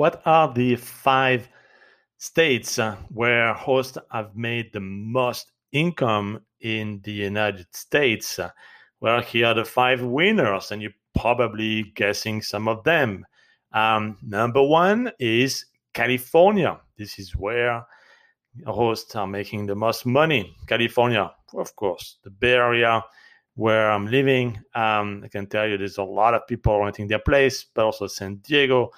What are the 5 states where hosts have made the most income in the United States? Well, here are the 5 winners, and you're probably guessing some of them. Number 1 is California. This is where hosts are making the most money. California, of course, the Bay Area where I'm living. I can tell you there's a lot of people renting their place, but also San Diego,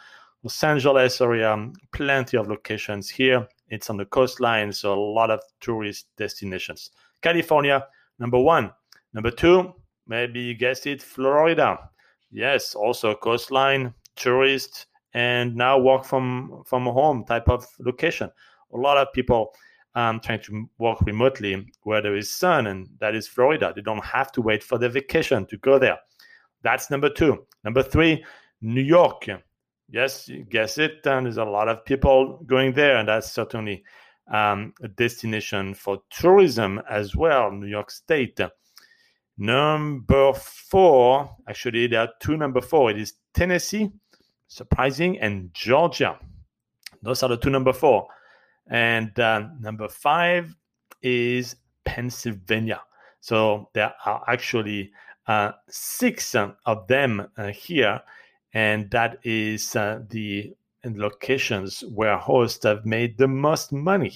Los Angeles area, plenty of locations here. It's on the coastline, so a lot of tourist destinations. California, number 1. Number 2, maybe you guessed it, Florida. Yes, also coastline, tourist, and now work from home type of location. A lot of people trying to work remotely where there is sun, and that is Florida. They don't have to wait for their vacation to go there. That's number 2. Number 3, New York. Yes, you guess it, and there's a lot of people going there, and that's certainly a destination for tourism as well, New York State. Number 4, actually there are 2 number 4. It is Tennessee, surprising, and Georgia. Those are the 2 number 4. And number 5 is Pennsylvania. So there are actually 6 of them here. And that is the locations where hosts have made the most money.